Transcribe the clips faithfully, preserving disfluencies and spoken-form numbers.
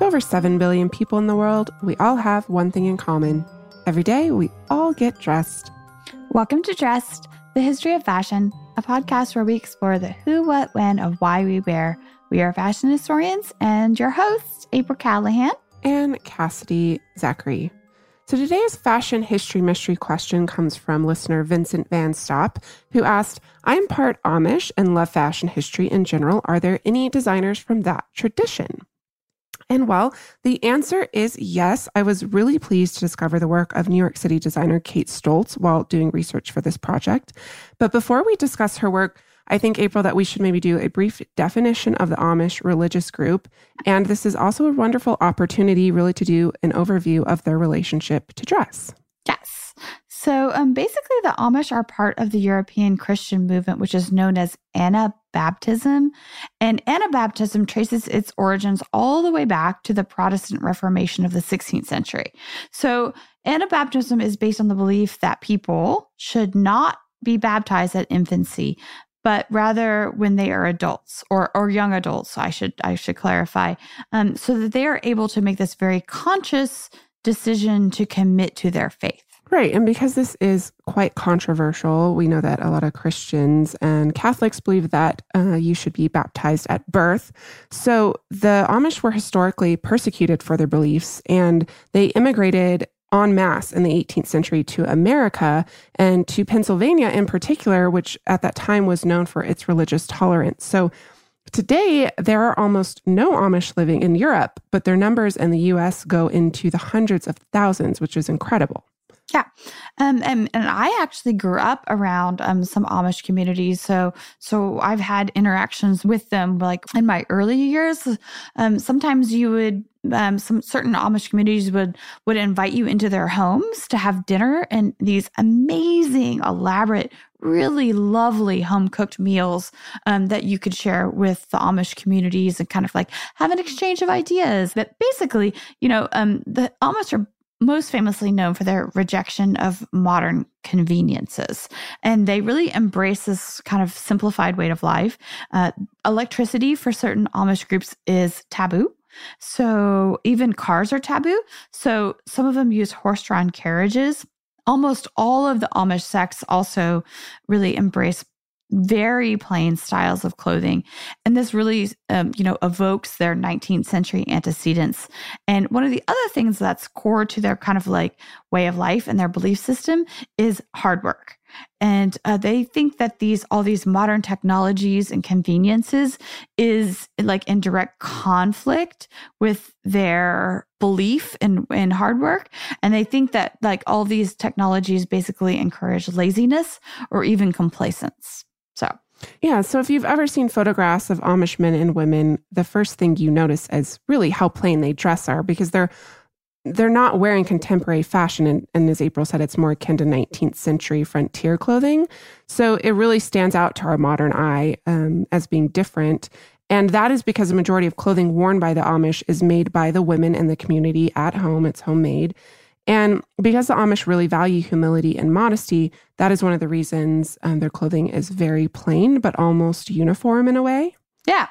With over seven billion people in the world, we all have one thing in common. Every day, we all get dressed. Welcome to Dressed, the history of fashion, a podcast where we explore the who, what, when, and why we wear. We are fashion historians and your hosts, April Callahan and Cassidy Zachary. So today's fashion history mystery question comes from listener Vincent Van Stopp, who asked, I'm part Amish and love fashion history in general. Are there any designers from that tradition? And well, the answer is yes. I was really pleased to discover the work of New York City designer Kate Stoltz while doing research for this project. But before we discuss her work, I think, April, that we should maybe do a brief definition of the Amish religious group. And this is also a wonderful opportunity really to do an overview of their relationship to dress. Yes. So um, basically, the Amish are part of the European Christian movement, which is known as Anabaptism. And Anabaptism traces its origins all the way back to the Protestant Reformation of the sixteenth century. So Anabaptism is based on the belief that people should not be baptized at infancy, but rather when they are adults or, or young adults, I should, I should clarify, um, so that they are able to make this very conscious decision to commit to their faith. Right. And because this is quite controversial, we know that a lot of Christians and Catholics believe that uh, you should be baptized at birth. So the Amish were historically persecuted for their beliefs, and they immigrated en masse in the eighteenth century to America and to Pennsylvania in particular, which at that time was known for its religious tolerance. So today, there are almost no Amish living in Europe, but their numbers in the U S go into the hundreds of thousands, which is incredible. Yeah. Um, and, and I actually grew up around um, some Amish communities. So so I've had interactions with them, like in my early years. Um, sometimes you would, um, some certain Amish communities would, would invite you into their homes to have dinner and these amazing, elaborate, really lovely home-cooked meals um, that you could share with the Amish communities and kind of like have an exchange of ideas. But basically, you know, um, the Amish are most famously known for their rejection of modern conveniences. And they really embrace this kind of simplified way of life. Uh, electricity for certain Amish groups is taboo. So even cars are taboo. So some of them use horse-drawn carriages. Almost all of the Amish sects also really embrace very plain styles of clothing. And this really, um, you know, evokes their nineteenth century antecedents. And one of the other things that's core to their kind of like way of life and their belief system is hard work. And uh, they think that these all these modern technologies and conveniences is like in direct conflict with their belief in, in hard work. And they think that like all these technologies basically encourage laziness or even complacence. So, yeah. So if you've ever seen photographs of Amish men and women, the first thing you notice is really how plain they dress are, because they're they're not wearing contemporary fashion. And, and as April said, it's more akin to nineteenth century frontier clothing. So it really stands out to our modern eye um, as being different. And that is because the majority of clothing worn by the Amish is made by the women in the community at home. It's homemade. And because the Amish really value humility and modesty, that is one of the reasons um, their clothing is very plain, but almost uniform in a way. Yeah.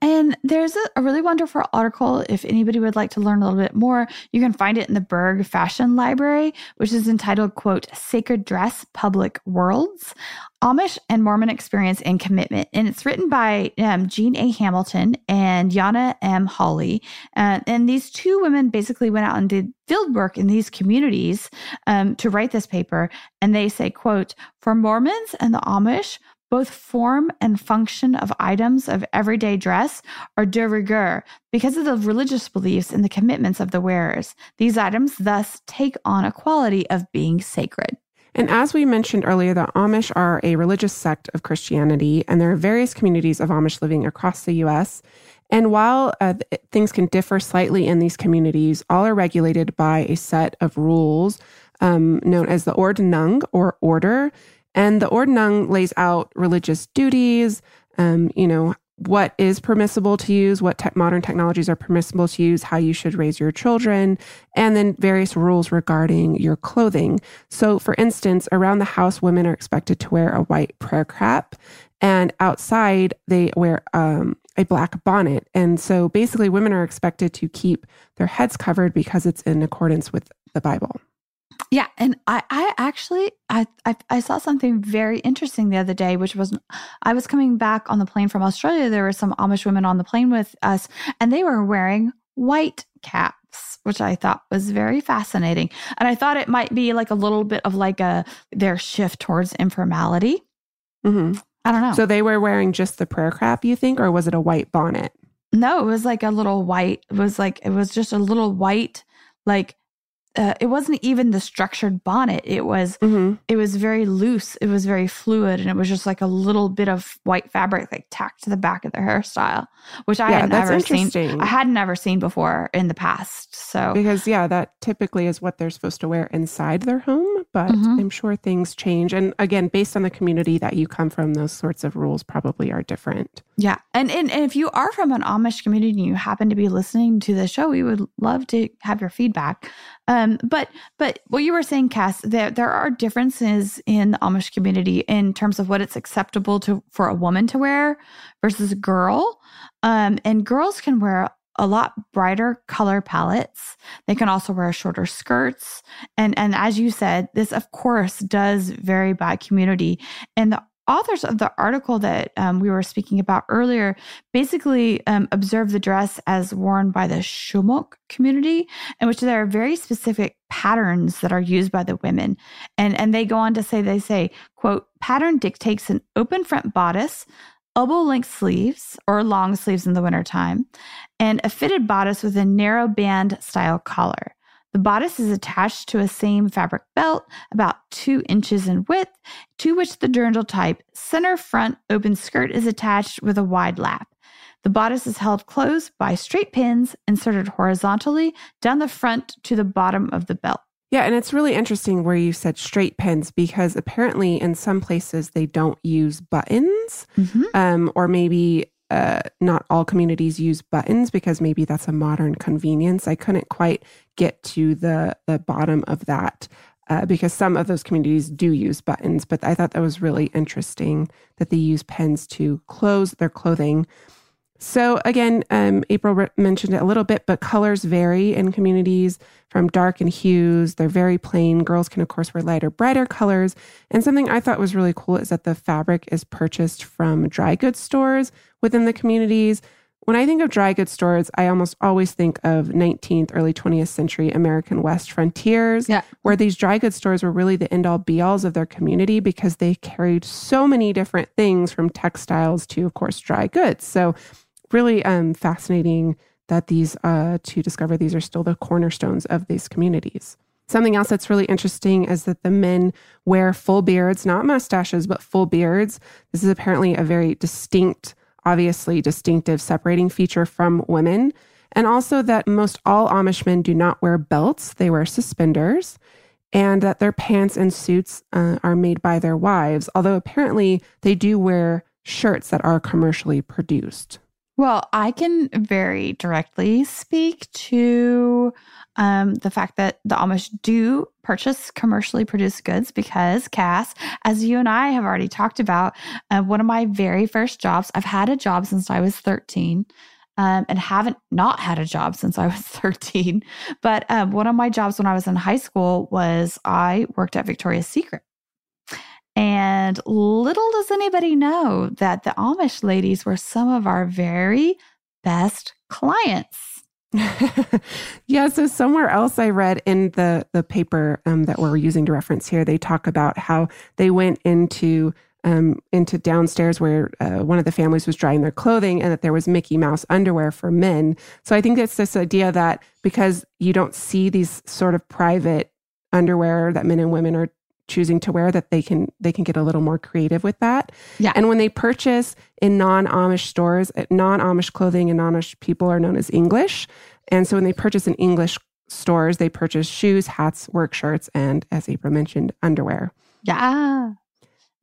And there's a, a really wonderful article. If anybody would like to learn a little bit more, you can find it in the Berg Fashion Library, which is entitled, quote, Sacred Dress, Public Worlds, Amish and Mormon Experience and Commitment. And it's written by um, Jean A. Hamilton and Yana M. Hawley. Uh, and these two women basically went out and did field work in these communities um, to write this paper. And they say, quote, for Mormons and the Amish, both form and function of items of everyday dress are de rigueur because of the religious beliefs and the commitments of the wearers. These items thus take on a quality of being sacred. And as we mentioned earlier, the Amish are a religious sect of Christianity, and there are various communities of Amish living across the U S. And while uh, things can differ slightly in these communities, all are regulated by a set of rules um, known as the Ordnung, or order. And the Ordnung lays out religious duties, um, you know, what is permissible to use, what te- modern technologies are permissible to use, how you should raise your children, and then various rules regarding your clothing. So, for instance, around the house, women are expected to wear a white prayer cap, and outside they wear um, a black bonnet. And so basically women are expected to keep their heads covered because it's in accordance with the Bible. Yeah. And I, I actually, I, I I saw something very interesting the other day, which was, I was coming back on the plane from Australia. There were some Amish women on the plane with us, and they were wearing white caps, which I thought was very fascinating. And I thought it might be like a little bit of like a, their shift towards informality. Mm-hmm. I don't know. So they were wearing just the prayer cap, you think, or was it a white bonnet? No, it was like a little white, it was like, it was just a little white, like, Uh, it wasn't even the structured bonnet. It was mm-hmm. it was very loose. It was very fluid. And it was just like a little bit of white fabric like tacked to the back of their hairstyle, which I yeah, hadn't ever seen. I hadn't ever seen before in the past. So because, yeah, that typically is what they're supposed to wear inside their home. But mm-hmm. I'm sure things change. And again, based on the community that you come from, those sorts of rules probably are different. Yeah. And, and, and if you are from an Amish community and you happen to be listening to the show, we would love to have your feedback. Um, but but what you were saying, Cass, that there are differences in the Amish community in terms of what it's acceptable to for a woman to wear versus a girl. Um, and girls can wear a lot brighter color palettes. They can also wear shorter skirts. And, and as you said, this, of course, does vary by community. And the authors of the article that um, we were speaking about earlier basically um, observe the dress as worn by the Shumok community, in which there are very specific patterns that are used by the women. And, and they go on to say, they say, quote, pattern dictates an open front bodice, elbow-length sleeves or long sleeves in the wintertime, and a fitted bodice with a narrow band style collar. The bodice is attached to a same fabric belt, about two inches in width, to which the dirndl type center front open skirt is attached with a wide lap. The bodice is held closed by straight pins inserted horizontally down the front to the bottom of the belt. Yeah, and it's really interesting where you said straight pins, because apparently in some places they don't use buttons, mm-hmm. um, or maybe... Uh, not all communities use buttons because maybe that's a modern convenience. I couldn't quite get to the, the bottom of that uh, because some of those communities do use buttons, but I thought that was really interesting that they use pins to close their clothing. So again, um, April re- mentioned it a little bit, but colors vary in communities from dark in hues. They're very plain. Girls can, of course, wear lighter, brighter colors. And something I thought was really cool is that the fabric is purchased from dry goods stores within the communities. When I think of dry goods stores, I almost always think of nineteenth, early twentieth century American West frontiers, yeah. where these dry goods stores were really the end-all be-alls of their community because they carried so many different things from textiles to, of course, dry goods. So really um, fascinating that these, uh, to discover these are still the cornerstones of these communities. Something else that's really interesting is that the men wear full beards, not mustaches, but full beards. This is apparently a very distinct, obviously distinctive separating feature from women. And also that most all Amish men do not wear belts, they wear suspenders, and that their pants and suits uh, are made by their wives, although apparently they do wear shirts that are commercially produced. Well, I can very directly speak to um, the fact that the Amish do purchase commercially produced goods because, Cass, as you and I have already talked about, uh, one of my very first jobs, I've had a job since I was thirteen. Um, and haven't not had a job since I was thirteen. But um, one of my jobs when I was in high school was I worked at Victoria's Secret. And little does anybody know that the Amish ladies were some of our very best clients. Yeah, so somewhere else I read in the, the paper um, that we're using to reference here, they talk about how they went into... Um, into downstairs where uh, one of the families was drying their clothing and that there was Mickey Mouse underwear for men. So I think it's this idea that because you don't see these sort of private underwear that men and women are choosing to wear, that they can they can get a little more creative with that. Yeah. And when they purchase in non-Amish stores, non-Amish clothing and non-Amish people are known as English. And so when they purchase in English stores, they purchase shoes, hats, work shirts, and as April mentioned, underwear. Yeah.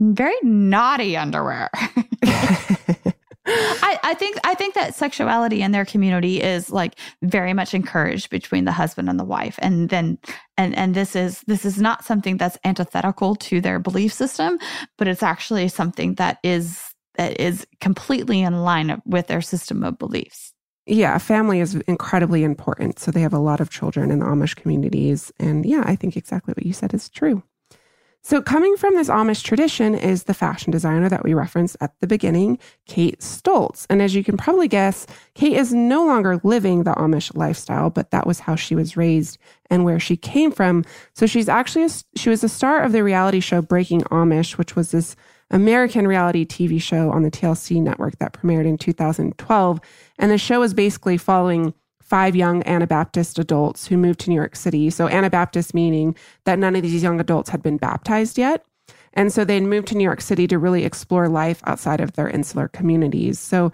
Very naughty underwear. I, I think I think that sexuality in their community is like very much encouraged between the husband and the wife. And then and and this is this is not something that's antithetical to their belief system, but it's actually something that is that is completely in line with their system of beliefs. Yeah, family is incredibly important. So they have a lot of children in the Amish communities. And yeah, I think exactly what you said is true. So coming from this Amish tradition is the fashion designer that we referenced at the beginning, Kate Stoltz. And as you can probably guess, Kate is no longer living the Amish lifestyle, but that was how she was raised and where she came from. So she's actually, a, she was the star of the reality show Breaking Amish, which was this American reality T V show on the T L C network that premiered in two thousand twelve. And the show was basically following five young Anabaptist adults who moved to New York City. So Anabaptist meaning that none of these young adults had been baptized yet. And so they moved to New York City to really explore life outside of their insular communities. So,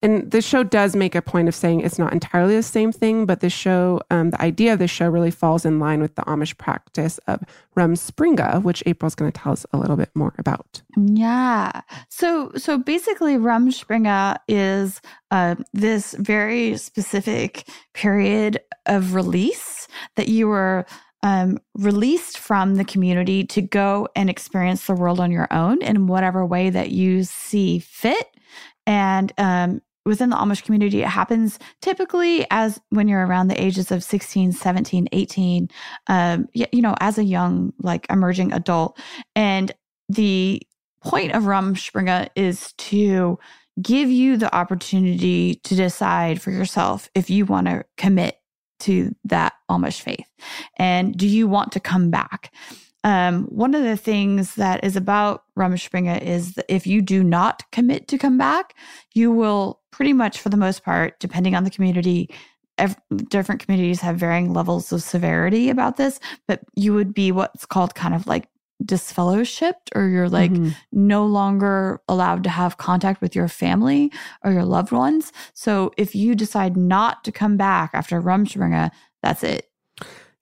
and the show does make a point of saying it's not entirely the same thing, but the show, um, the idea of the show really falls in line with the Amish practice of Rumspringa, which April's going to tell us a little bit more about. Yeah. So, so basically Rumspringa is uh, this very specific period of release that you were um, released from the community to go and experience the world on your own in whatever way that you see fit. And um, within the Amish community, it happens typically as when you're around the ages of sixteen, seventeen, eighteen, um, you know, as a young, like emerging adult. And the point of Rumspringa is to give you the opportunity to decide for yourself if you want to commit to that Amish faith. And do you want to come back? Um, one of the things that is about Rumspringa is that if you do not commit to come back, you will pretty much, for the most part, depending on the community, ev- different communities have varying levels of severity about this, but you would be what's called kind of like disfellowshipped, or you're like mm-hmm. no longer allowed to have contact with your family or your loved ones. So if you decide not to come back after Rumspringa, that's it.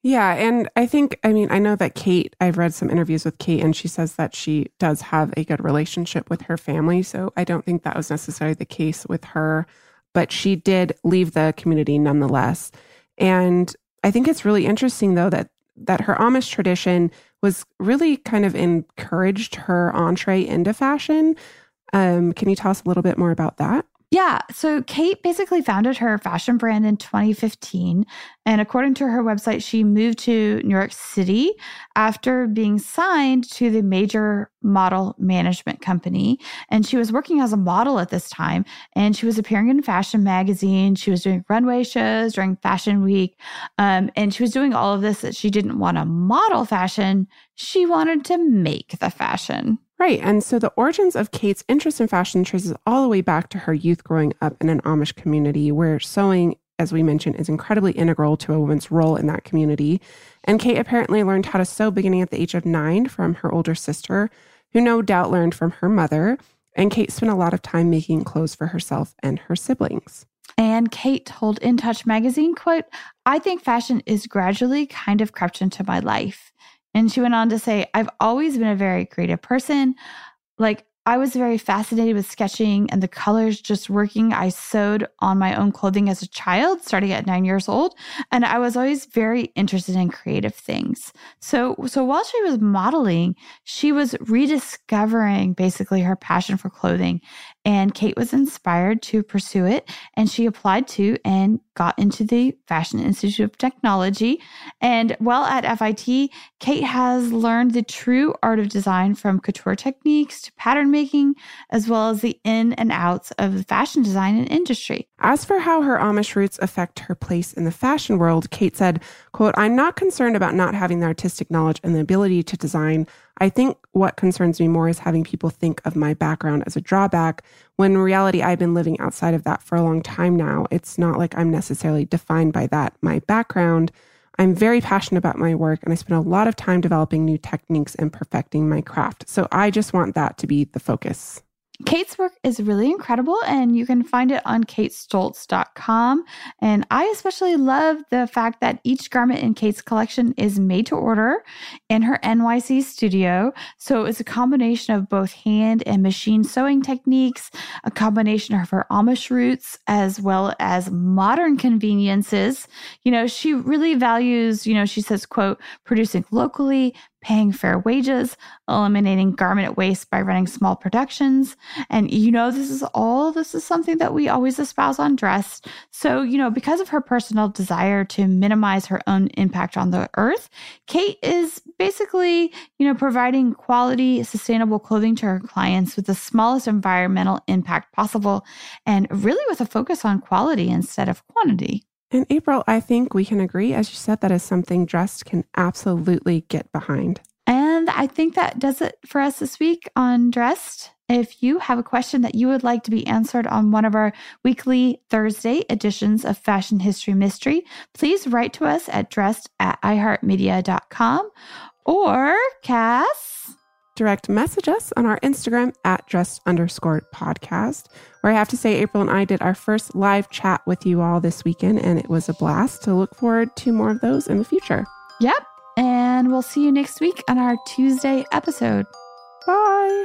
Yeah. And I think, I mean, I know that Kate, I've read some interviews with Kate and she says that she does have a good relationship with her family. So I don't think that was necessarily the case with her, but she did leave the community nonetheless. And I think it's really interesting though, that, that her Amish tradition was really kind of encouraged her entree into fashion. Um, can you tell us a little bit more about that? Yeah, so Kate basically founded her fashion brand in twenty fifteen, and according to her website, she moved to New York City after being signed to the major model management company, and she was working as a model at this time, and she was appearing in fashion magazines, she was doing runway shows during Fashion Week, um, and she was doing all of this that she didn't want to model fashion, she wanted to make the fashion. Right. And so the origins of Kate's interest in fashion traces all the way back to her youth growing up in an Amish community where sewing, as we mentioned, is incredibly integral to a woman's role in that community. And Kate apparently learned how to sew beginning at the age of nine from her older sister, who no doubt learned from her mother. And Kate spent a lot of time making clothes for herself and her siblings. And Kate told In Touch magazine, quote, "I think fashion is gradually kind of crept into my life." And she went on to say, "I've always been a very creative person. Like, I was very fascinated with sketching and the colors just working. I sewed on my own clothing as a child, starting at nine years old, and I was always very interested in creative things. So, so while she was modeling, she was rediscovering basically her passion for clothing, and Kate was inspired to pursue it, and she applied to and got into the Fashion Institute of Technology. And while at F I T, Kate has learned the true art of design, from couture techniques to pattern making, as well as the in and outs of fashion design and industry. As for how her Amish roots affect her place in the fashion world, Kate said, quote, "I'm not concerned about not having the artistic knowledge and the ability to design. I think what concerns me more is having people think of my background as a drawback, when in reality I've been living outside of that for a long time now. It's not like I'm necessarily defined by that, my background. I'm very passionate about my work, and I spend a lot of time developing new techniques and perfecting my craft. So I just want that to be the focus." Kate's work is really incredible, and you can find it on kate stoltz dot com. And I especially love the fact that each garment in Kate's collection is made to order in her N Y C studio. So it's a combination of both hand and machine sewing techniques, a combination of her Amish roots, as well as modern conveniences. You know, she really values, you know, she says, quote, "producing locally, paying fair wages, eliminating garment waste by running small productions." And, you know, this is all, this is something that we always espouse on Dressed. So, you know, because of her personal desire to minimize her own impact on the earth, Kate is basically, you know, providing quality, sustainable clothing to her clients with the smallest environmental impact possible, and really with a focus on quality instead of quantity. And April, I think we can agree, as you said, that is something Dressed can absolutely get behind. And I think that does it for us this week on Dressed. If you have a question that you would like to be answered on one of our weekly Thursday editions of Fashion History Mystery, please write to us at dressed at i heart media dot com, or Cass, direct message us on our Instagram at dressed underscore podcast, where I have to say April and I did our first live chat with you all this weekend, and it was a blast. So look forward to more of those in the future. Yep. And we'll see you next week on our Tuesday episode. Bye.